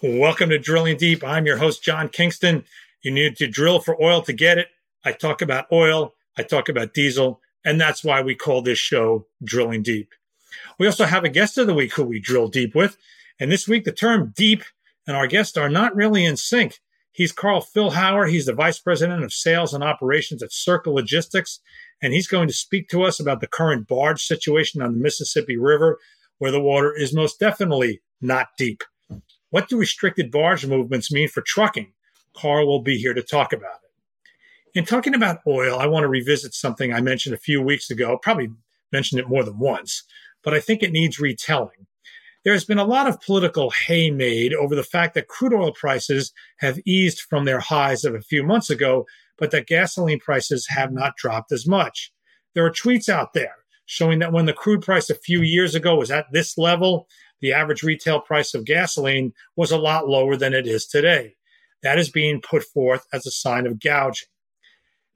Welcome to Drilling Deep. I'm your host, John Kingston. You need to drill for oil to get it. I talk about oil. I talk about diesel. And that's why we call this show Drilling Deep. We also have a guest of the week who we drill deep with. And this week, the term deep and our guest are not really in sync. He's Karl Fillhouer. He's the Vice President of Sales and Operations at Circle Logistics. And he's going to speak to us about the current barge situation on the Mississippi River, where the water is most definitely not deep. What do restricted barge movements mean for trucking? Karl will be here to talk about it. In talking about oil, I want to revisit something I mentioned a few weeks ago. I probably mentioned it more than once, but I think it needs retelling. There's been a lot of political hay made over the fact that crude oil prices have eased from their highs of a few months ago, but that gasoline prices have not dropped as much. There are tweets out there showing that when the crude price a few years ago was at this level, the average retail price of gasoline was a lot lower than it is today. That is being put forth as a sign of gouging.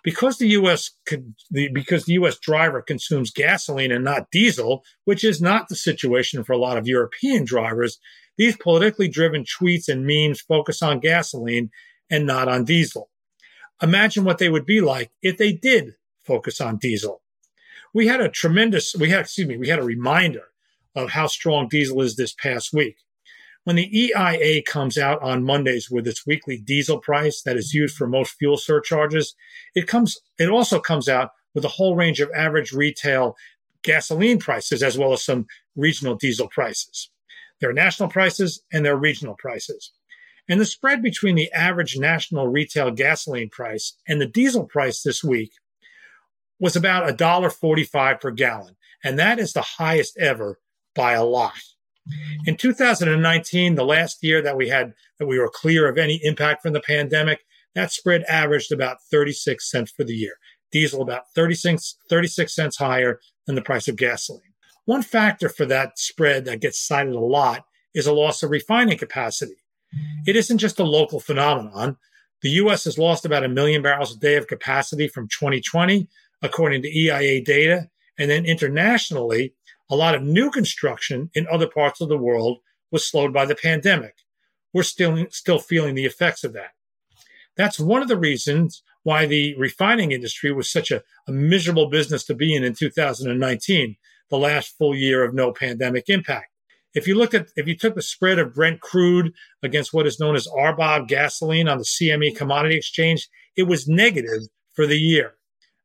Because the U.S. driver consumes gasoline and not diesel, which is not the situation for a lot of European drivers, these politically driven tweets and memes focus on gasoline and not on diesel. Imagine what they would be like if they did focus on diesel. We had a reminder of how strong diesel is this past week. When the EIA comes out on Mondays with its weekly diesel price that is used for most fuel surcharges, it also comes out with a whole range of average retail gasoline prices as well as some regional diesel prices. There are national prices and there are regional prices. And the spread between the average national retail gasoline price and the diesel price this week was about $1.45 per gallon, and that is the highest ever by a lot. In 2019, the last year that we were clear of any impact from the pandemic, that spread averaged about 36 cents for the year. Diesel about 36 cents higher than the price of gasoline. One factor for that spread that gets cited a lot is a loss of refining capacity. It isn't just a local phenomenon. The U.S. has lost about 1 million barrels a day of capacity from 2020, according to EIA data, and then internationally, a lot of new construction in other parts of the world was slowed by the pandemic. We're still feeling the effects of that. That's one of the reasons why the refining industry was such a miserable business to be in 2019, the last full year of no pandemic impact. If you took the spread of Brent crude against what is known as RBOB gasoline on the CME commodity exchange, it was negative for the year.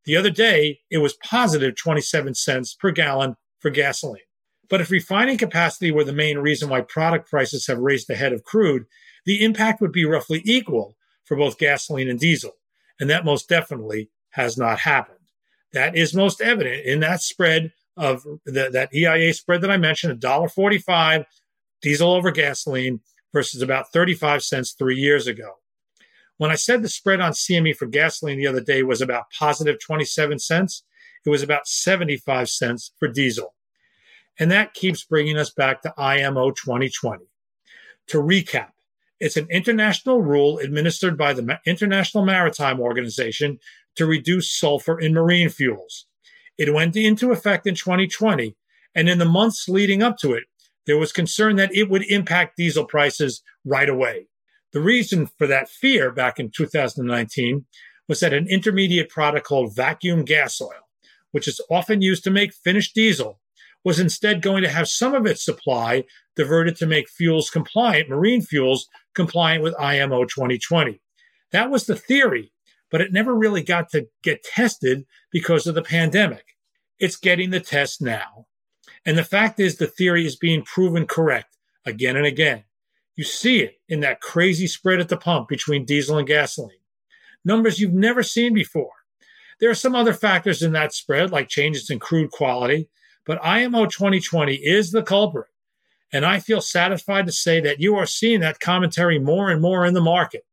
The other day, it was positive 27 cents per gallon for gasoline. But if refining capacity were the main reason why product prices have raced ahead of crude, the impact would be roughly equal for both gasoline and diesel. And that most definitely has not happened. That is most evident in that spread of that EIA spread that I mentioned, $1.45 diesel over gasoline versus about 35 cents 3 years ago. When I said the spread on CME for gasoline the other day was about positive 27 cents, it was about 75 cents for diesel. And that keeps bringing us back to IMO 2020. To recap, it's an international rule administered by the International Maritime Organization to reduce sulfur in marine fuels. It went into effect in 2020, and in the months leading up to it, there was concern that it would impact diesel prices right away. The reason for that fear back in 2019 was that an intermediate product called vacuum gas oil, which is often used to make finished diesel, was instead going to have some of its supply diverted to make marine fuels compliant with IMO 2020. That was the theory, but it never really got to get tested because of the pandemic. It's getting the test now. And the fact is the theory is being proven correct again and again. You see it in that crazy spread at the pump between diesel and gasoline. Numbers you've never seen before. There are some other factors in that spread, like changes in crude quality, but IMO 2020 is the culprit. And I feel satisfied to say that you are seeing that commentary more and more in the market.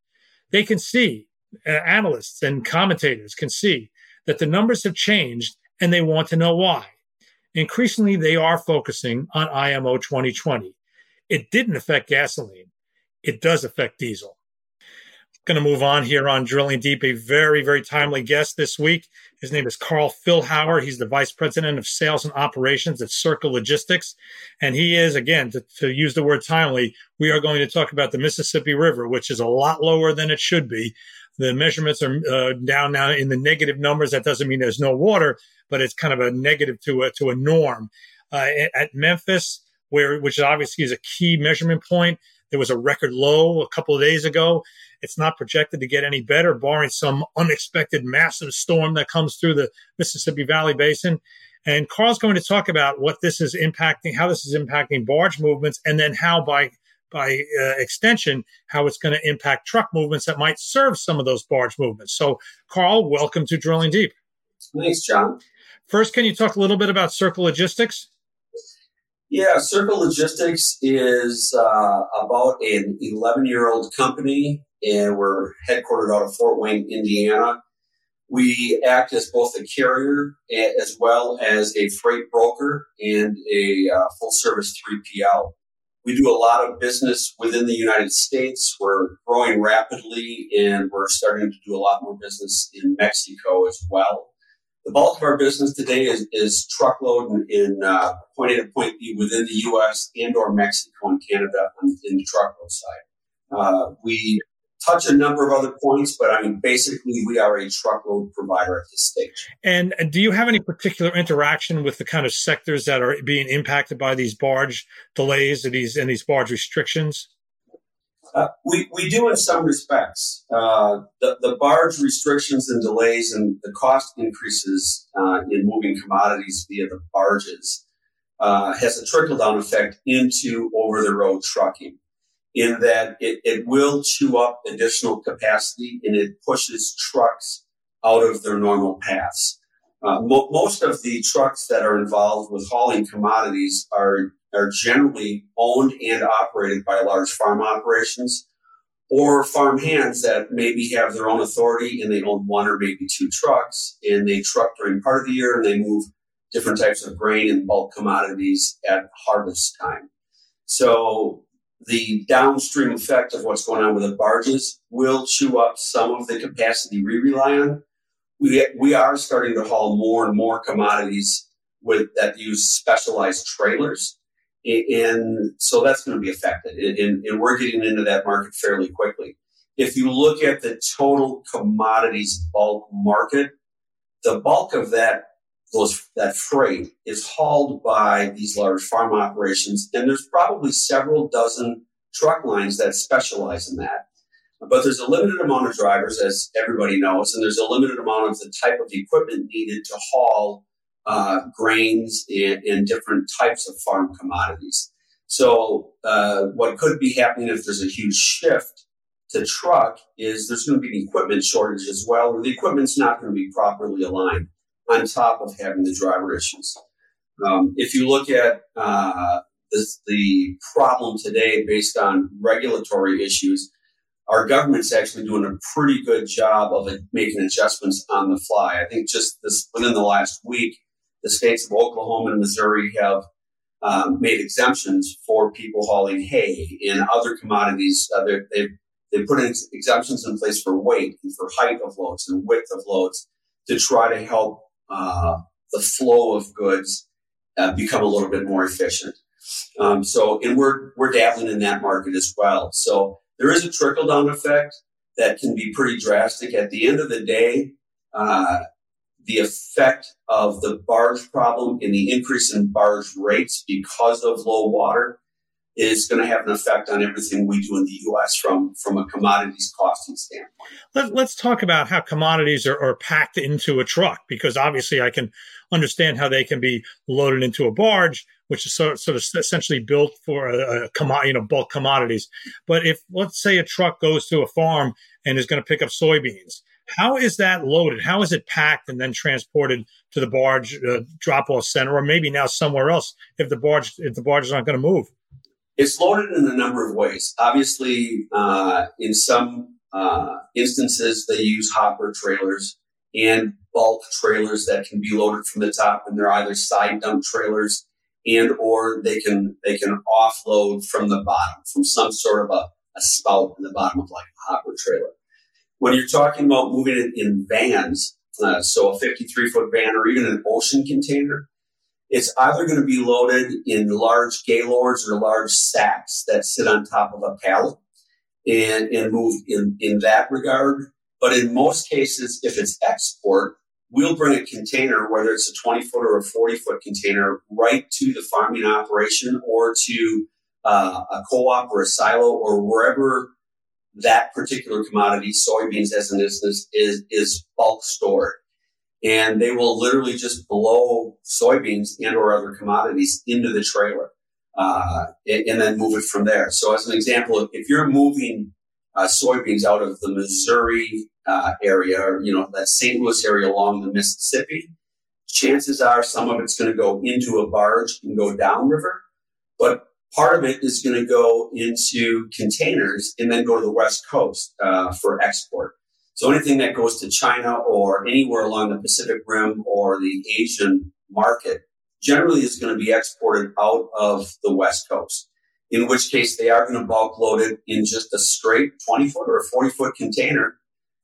They can see, analysts and commentators can see that the numbers have changed and they want to know why. Increasingly, they are focusing on IMO 2020. It didn't affect gasoline. It does affect diesel. Going to move on here on Drilling Deep. A very, very timely guest this week. His name is Karl Fillhouer. He's the Vice President of Sales and Operations at Circle Logistics. And he is, again, to use the word timely, we are going to talk about the Mississippi River, which is a lot lower than it should be. The measurements are down now in the negative numbers. That doesn't mean there's no water, but it's kind of a negative to a norm. At Memphis, which obviously is a key measurement point, there was a record low a couple of days ago. It's not projected to get any better, barring some unexpected massive storm that comes through the Mississippi Valley Basin. And Karl's going to talk about what this is impacting, how this is impacting barge movements, and then how by extension, how it's going to impact truck movements that might serve some of those barge movements. So, Karl, welcome to Drilling Deep. Thanks, John. First, can you talk a little bit about Circle Logistics? Yeah, Circle Logistics is about an 11-year-old company, and we're headquartered out of Fort Wayne, Indiana. We act as both a carrier as well as a freight broker and a full-service 3PL. We do a lot of business within the United States. We're growing rapidly, and we're starting to do a lot more business in Mexico as well. The bulk of our business today is truckload in point A to point B within the U.S. and or Mexico and Canada in the truckload side. We touch a number of other points, but I mean, basically we are a truckload provider at this stage. And do you have any particular interaction with the kind of sectors that are being impacted by these barge delays and these barge restrictions? We do in some respects. The barge restrictions and delays and the cost increases in moving commodities via the barges has a trickle-down effect into over-the-road trucking, in that it will chew up additional capacity and it pushes trucks out of their normal paths. Most of the trucks that are involved with hauling commodities are generally owned and operated by large farm operations or farm hands that maybe have their own authority and they own one or maybe two trucks, and they truck during part of the year and they move different types of grain and bulk commodities at harvest time. So the downstream effect of what's going on with the barges will chew up some of the capacity we rely on. We are starting to haul more and more commodities that use specialized trailers. And so that's going to be affected, and we're getting into that market fairly quickly. If you look at the total commodities bulk market, the bulk of that freight is hauled by these large farm operations, and there's probably several dozen truck lines that specialize in that. But there's a limited amount of drivers, as everybody knows, and there's a limited amount of the type of equipment needed to haul grains and different types of farm commodities. So what could be happening if there's a huge shift to truck is there's going to be an equipment shortage as well, where the equipment's not going to be properly aligned, on top of having the driver issues. If you look at the problem today based on regulatory issues, our government's actually doing a pretty good job of making adjustments on the fly. I think just this within the last week, the states of Oklahoma and Missouri have made exemptions for people hauling hay and other commodities. They've put in exemptions in place for weight and for height of loads and width of loads to try to help the flow of goods become a little bit more efficient. And we're dabbling in that market as well. So there is a trickle-down effect that can be pretty drastic. At the end of the day, the effect of the barge problem and the increase in barge rates because of low water is going to have an effect on everything we do in the U.S. from a commodities costing standpoint. Let's talk about how commodities are packed into a truck, because obviously I can understand how they can be loaded into a barge, which is sort of essentially built for bulk commodities. But if, let's say, a truck goes to a farm and is going to pick up soybeans, how is that loaded? How is it packed and then transported to the barge drop-off center, or maybe now somewhere else if the barge is not going to move? It's loaded in a number of ways. Obviously, in some instances, they use hopper trailers and bulk trailers that can be loaded from the top, and they're either side dump trailers and or they can offload from the bottom, from some sort of a spout in the bottom of like a hopper trailer. When you're talking about moving it in vans, so a 53-foot van or even an ocean container, it's either going to be loaded in large gaylords or large sacks that sit on top of a pallet and moved in that regard. But in most cases, if it's export, we'll bring a container, whether it's a 20-foot or a 40-foot container, right to the farming operation or to a co-op or a silo or wherever that particular commodity, soybeans as an instance, is bulk stored. And they will literally just blow soybeans and or other commodities into the trailer and then move it from there. So as an example, if you're moving soybeans out of the Missouri area, or, you know, that St. Louis area along the Mississippi, chances are some of it's going to go into a barge and go downriver, but part of it is going to go into containers and then go to the West Coast for export. So anything that goes to China or anywhere along the Pacific Rim or the Asian market generally is going to be exported out of the West Coast, in which case they are going to bulk load it in just a straight 20-foot or a 40-foot container,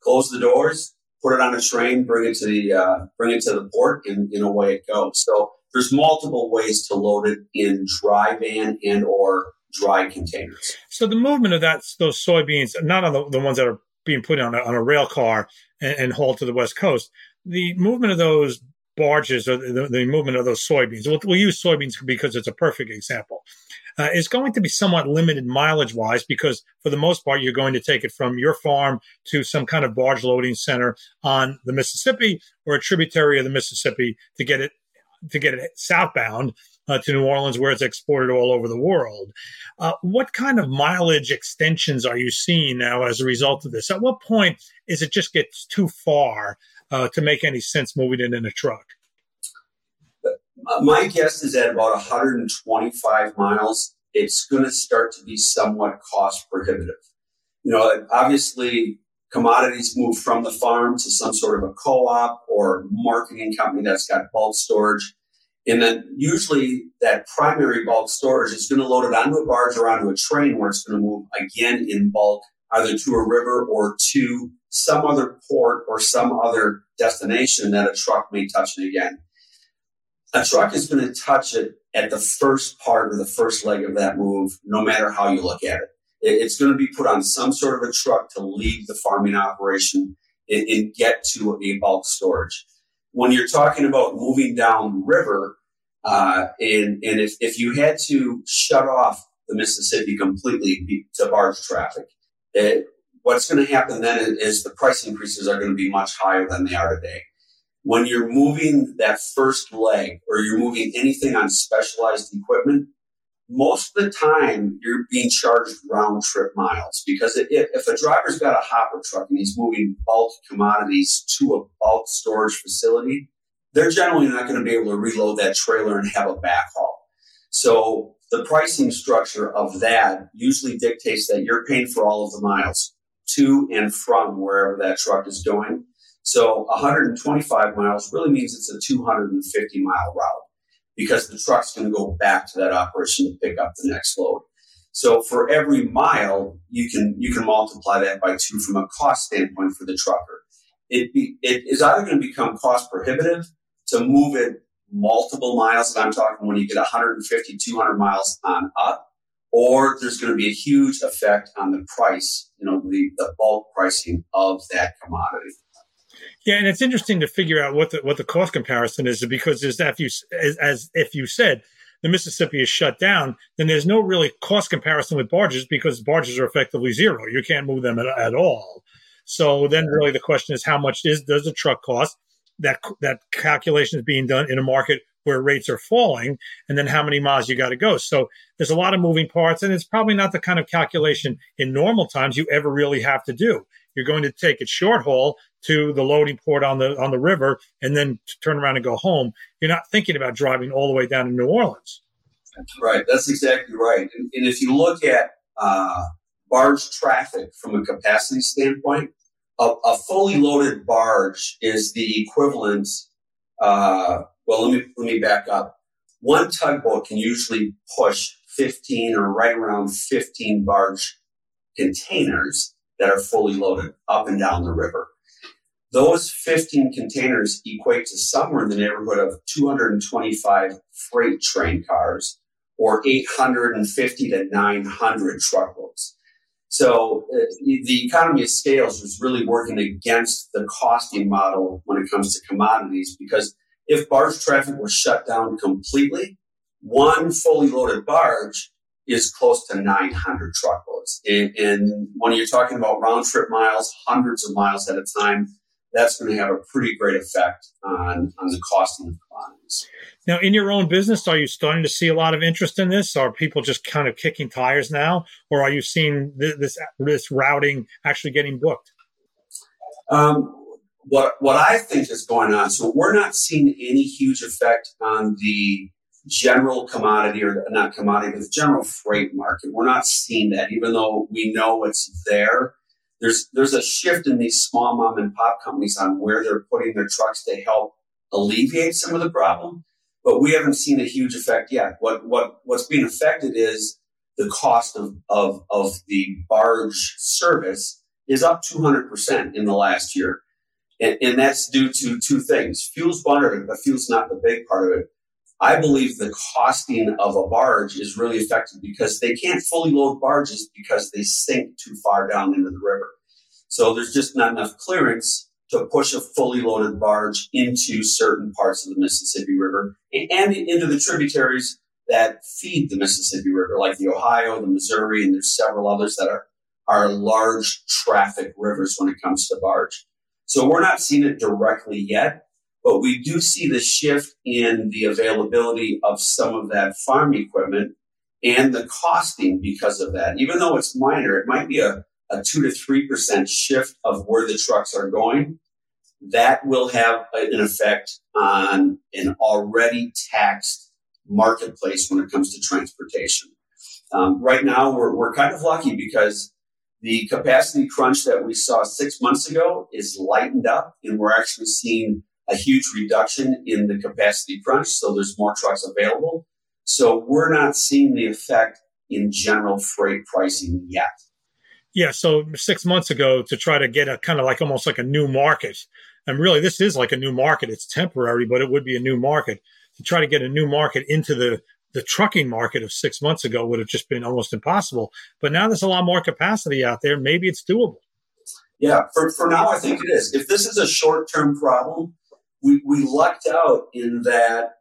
close the doors, put it on a train, bring it to the port, and away it goes. So there's multiple ways to load it in dry van and or dry containers. So the movement of those soybeans, not on the ones that are being put on a rail car and hauled to the West Coast, the movement of those barges or the movement of those soybeans, we'll use soybeans because it's a perfect example, is going to be somewhat limited mileage-wise because for the most part you're going to take it from your farm to some kind of barge loading center on the Mississippi or a tributary of the Mississippi to get it southbound to New Orleans, where it's exported all over the world. What kind of mileage extensions are you seeing now as a result of this? At what point is it just gets too far to make any sense moving it in a truck? My guess is at about 125 miles, it's going to start to be somewhat cost prohibitive. You know, obviously, commodities move from the farm to some sort of a co-op or marketing company that's got bulk storage. And then usually that primary bulk storage is going to load it onto a barge or onto a train where it's going to move again in bulk, either to a river or to some other port or some other destination that a truck may touch it again. A truck is going to touch it at the first part or the first leg of that move, no matter how you look at it. It's going to be put on some sort of a truck to leave the farming operation and get to a bulk storage. When you're talking about moving down river, and if you had to shut off the Mississippi completely to barge traffic, what's going to happen then is the price increases are going to be much higher than they are today. When you're moving that first leg or you're moving anything on specialized equipment, most of the time you're being charged round trip miles because if a driver's got a hopper truck and he's moving bulk commodities to a bulk storage facility, they're generally not going to be able to reload that trailer and have a backhaul. So the pricing structure of that usually dictates that you're paying for all of the miles to and from wherever that truck is going. So 125 miles really means it's a 250-mile route because the truck's going to go back to that operation to pick up the next load. So for every mile, you can multiply that by two from a cost standpoint for the trucker. It is either going to become cost prohibitive to move it multiple miles, and I'm talking when you get 150, 200 miles on up, or there's going to be a huge effect on the price, you know, the bulk pricing of that commodity. Yeah, and it's interesting to figure out what the cost comparison is because as if you said the Mississippi is shut down, then there's no really cost comparison with barges because barges are effectively zero. You can't move them at all. So then really the question is how much does a truck cost? That calculation is being done in a market where rates are falling, and then how many miles you got to go. So there's a lot of moving parts, and it's probably not the kind of calculation in normal times you ever really have to do. You're going to take it short haul to the loading port on the river and then turn around and go home. You're not thinking about driving all the way down to New Orleans. Right. That's exactly right. And if you look at barge traffic from a capacity standpoint, a fully loaded barge is the equivalent. Let me back up. One tugboat can usually push 15 or right around 15 barge containers that are fully loaded up and down the river. Those 15 containers equate to somewhere in the neighborhood of 225 freight train cars or 850 to 900 truckloads. So the economy of scales was really working against the costing model when it comes to commodities, because if barge traffic were shut down completely, one fully loaded barge is close to 900 truckloads. And when you're talking about round trip miles, hundreds of miles at a time, that's going to have a pretty great effect on the costing of commodities. Now, in your own business, are you starting to see a lot of interest in this? Are people just kind of kicking tires now? Or are you seeing this routing actually getting booked? What I think is going on, so we're not seeing any huge effect on the general commodity, or not commodity, but the general freight market. We're not seeing that, even though we know it's there. There's a shift in these small mom and pop companies on where they're putting their trucks to help alleviate some of the problem, but we haven't seen a huge effect yet. What's being affected is the cost of the barge service is up 200% in the last year. And that's due to two things. Fuel's one of it, but fuel's not the big part of it. I believe the costing of a barge is really affected because they can't fully load barges because they sink too far down into the river. So there's just not enough clearance to push a fully loaded barge into certain parts of the Mississippi River and into the tributaries that feed the Mississippi River, like the Ohio, the Missouri, and there's several others that are large traffic rivers when it comes to barge. So we're not seeing it directly yet. But we do see the shift in the availability of some of that farm equipment and the costing because of that. Even though it's minor, it might be a 2 to 3% shift of where the trucks are going. That will have an effect on an already taxed marketplace when it comes to transportation. Right now, we're kind of lucky because the capacity crunch that we saw 6 months ago is lightened up, and we're actually seeing a huge reduction in the capacity crunch, so there's more trucks available. So we're not seeing the effect in general freight pricing yet. Yeah, so 6 months ago to try to get a kind of like almost like a new market, and really this is like a new market. It's temporary, but it would be a new market. To try to get a new market into the trucking market of 6 months ago would have just been almost impossible. But now there's a lot more capacity out there. Maybe it's doable. Yeah, for now I think it is. If this is a short-term problem, We lucked out in that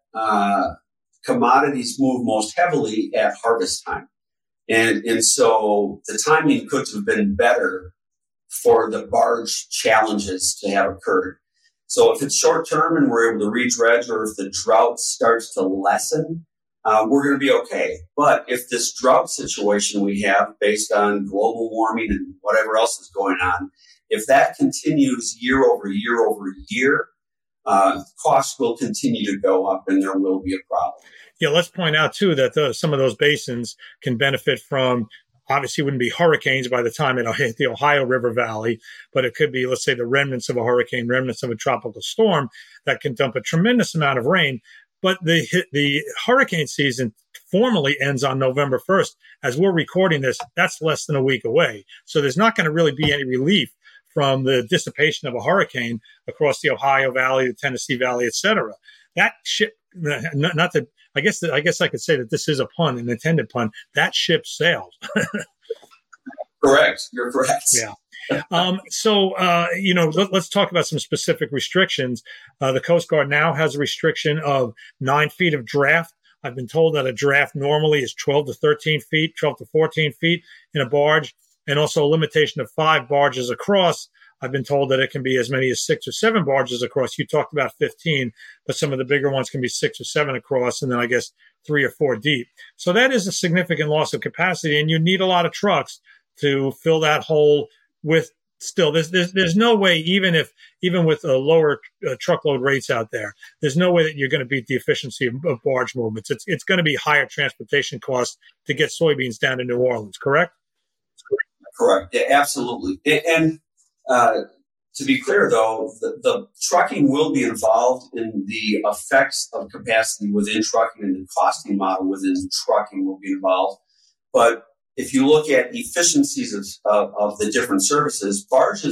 commodities move most heavily at harvest time. And so the timing could have been better for the barge challenges to have occurred. So if it's short term and we're able to redredge, or if the drought starts to lessen, we're going to be okay. But if this drought situation we have based on global warming and whatever else is going on, if that continues year over year over year, costs will continue to go up and there will be a problem. Yeah, let's point out, too, that some of those basins can benefit from, obviously, wouldn't be hurricanes by the time it hit the Ohio River Valley, but it could be, let's say, the remnants of a hurricane, remnants of a tropical storm that can dump a tremendous amount of rain. But the hurricane season formally ends on November 1st. As we're recording this, that's less than a week away. So there's not going to really be any relief from the dissipation of a hurricane across the Ohio Valley, the Tennessee Valley, et cetera. That ship, not that, I guess I could say that this is a pun, an intended pun, that ship sailed. Correct. You're correct. Yeah. Let's talk about some specific restrictions. The Coast Guard now has a restriction of 9 feet of draft. I've been told that a draft normally is 12 to 13 feet, 12 to 14 feet in a barge. And also a limitation of 5 barges across. I've been told that it can be as many as 6 or 7 barges across. You talked about 15, but some of the bigger ones can be 6 or 7 across, and then I guess 3 or 4 deep. So that is a significant loss of capacity, and you need a lot of trucks to fill that hole with. Still, there's no way, even with lower truckload rates out there, there's no way that you're going to beat the efficiency of barge movements. It's going to be higher transportation costs to get soybeans down to New Orleans, correct? Correct. Yeah, absolutely. And to be clear, though, the trucking will be involved in the effects of capacity within trucking, and the costing model within trucking will be involved. But if you look at efficiencies of the different services, barge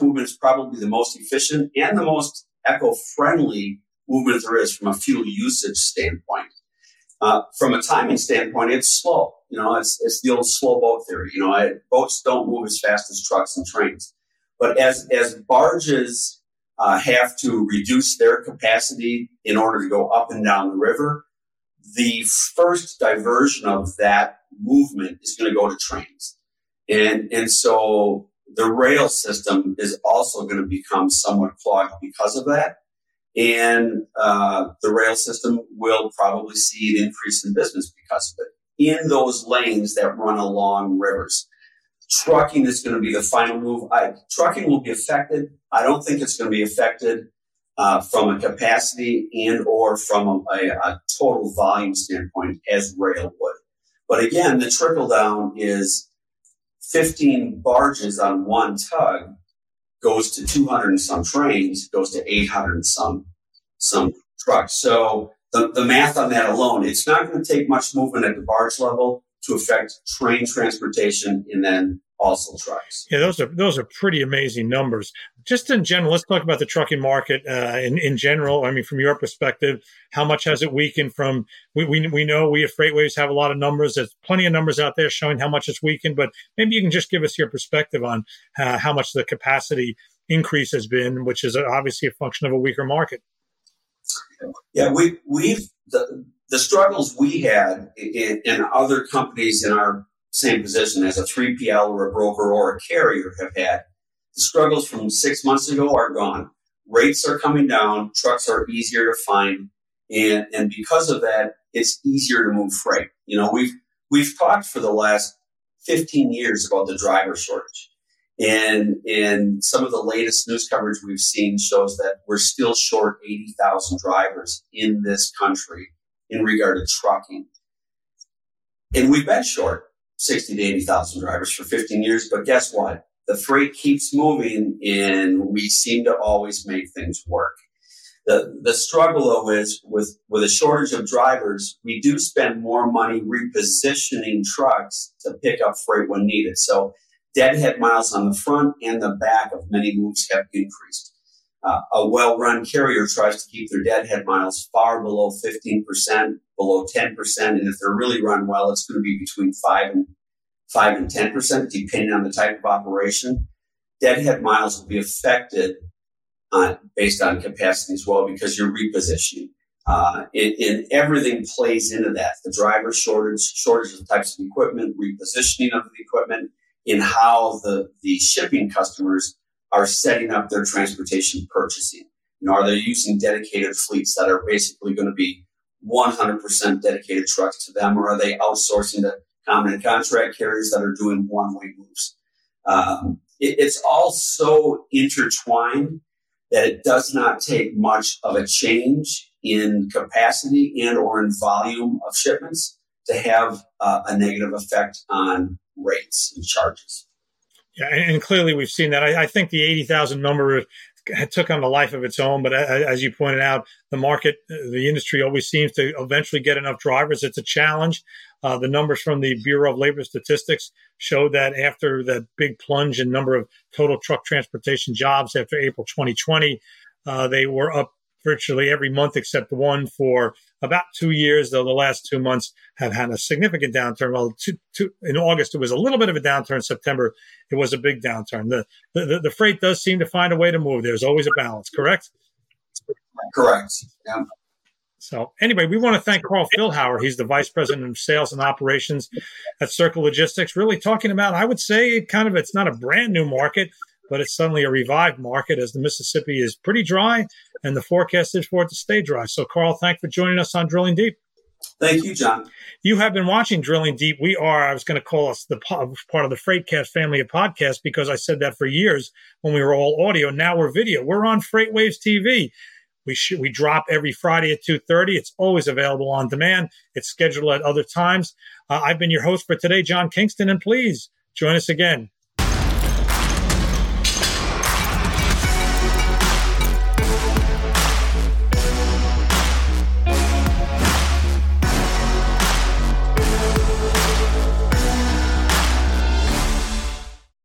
movement is probably the most efficient and the most eco-friendly movement there is from a fuel usage standpoint. From a timing standpoint, it's slow. It's the old slow boat theory. Boats don't move as fast as trucks and trains. But as barges have to reduce their capacity in order to go up and down the river, the first diversion of that movement is going to go to trains. And so the rail system is also going to become somewhat clogged because of that. And the rail system will probably see an increase in business because of it in those lanes that run along rivers. Trucking is going to be the final move. Trucking will be affected. I don't think it's going to be affected from a capacity and or from a total volume standpoint as rail would. But again, the trickle down is 15 barges on one tug goes to 200 and some trains, goes to 800 and some trucks. So the math on that alone, it's not going to take much movement at the barge level to affect train transportation and then also trucks. Yeah, those are pretty amazing numbers. Just in general, let's talk about the trucking market in general. I mean, from your perspective, how much has it weakened from, we know we at FreightWaves have a lot of numbers. There's plenty of numbers out there showing how much it's weakened, but maybe you can just give us your perspective on how much the capacity increase has been, which is obviously a function of a weaker market. Yeah, the struggles we had in other companies in our same position as a 3PL or a broker or a carrier have had. The struggles from 6 months ago are gone. Rates are coming down. Trucks are easier to find. And because of that, it's easier to move freight. We've talked for the last 15 years about the driver shortage. And some of the latest news coverage we've seen shows that we're still short 80,000 drivers in this country in regard to trucking. And we've been short 60 to 80,000 drivers for 15 years. But guess what? The freight keeps moving and we seem to always make things work. The struggle though is with a shortage of drivers, we do spend more money repositioning trucks to pick up freight when needed. So deadhead miles on the front and the back of many moves have increased. A well-run carrier tries to keep their deadhead miles far below 15%, below 10%, and if they're really run well, it's going to be between 5 and 10%, depending on the type of operation. Deadhead miles will be affected based on capacity as well because you're repositioning. And everything plays into that. The driver shortage of types of equipment, repositioning of the equipment, and how the shipping customers are setting up their transportation purchasing. Are they using dedicated fleets that are basically going to be 100% dedicated trucks to them, or are they outsourcing to common contract carriers that are doing one-way moves? It's all so intertwined that it does not take much of a change in capacity and or in volume of shipments to have a negative effect on rates and charges. Yeah, and clearly we've seen that. I think the 80,000 number took on a life of its own, but as you pointed out, the market, the industry always seems to eventually get enough drivers. It's a challenge. The numbers from the Bureau of Labor Statistics show that after that big plunge in number of total truck transportation jobs after April 2020, they were up virtually every month except one for about 2 years, though the last 2 months have had a significant downturn. Well, in August, it was a little bit of a downturn. September, it was a big downturn. The freight does seem to find a way to move. There's always a balance, correct? Correct. Yeah. So anyway, we want to thank Karl Fillhouer. He's the Vice President of Sales and Operations at Circle Logistics, really talking about, I would say, it's not a brand new market, but it's suddenly a revived market as the Mississippi is pretty dry and the forecast is for it to stay dry. So, Karl, thanks for joining us on Drilling Deep. Thank you, John. You have been watching Drilling Deep. We are, I was going to call us the part of the FreightCast family of podcasts because I said that for years when we were all audio. Now we're video. We're on FreightWaves TV. We drop every Friday at 2:30. It's always available on demand. It's scheduled at other times. I've been your host for today, John Kingston, and please join us again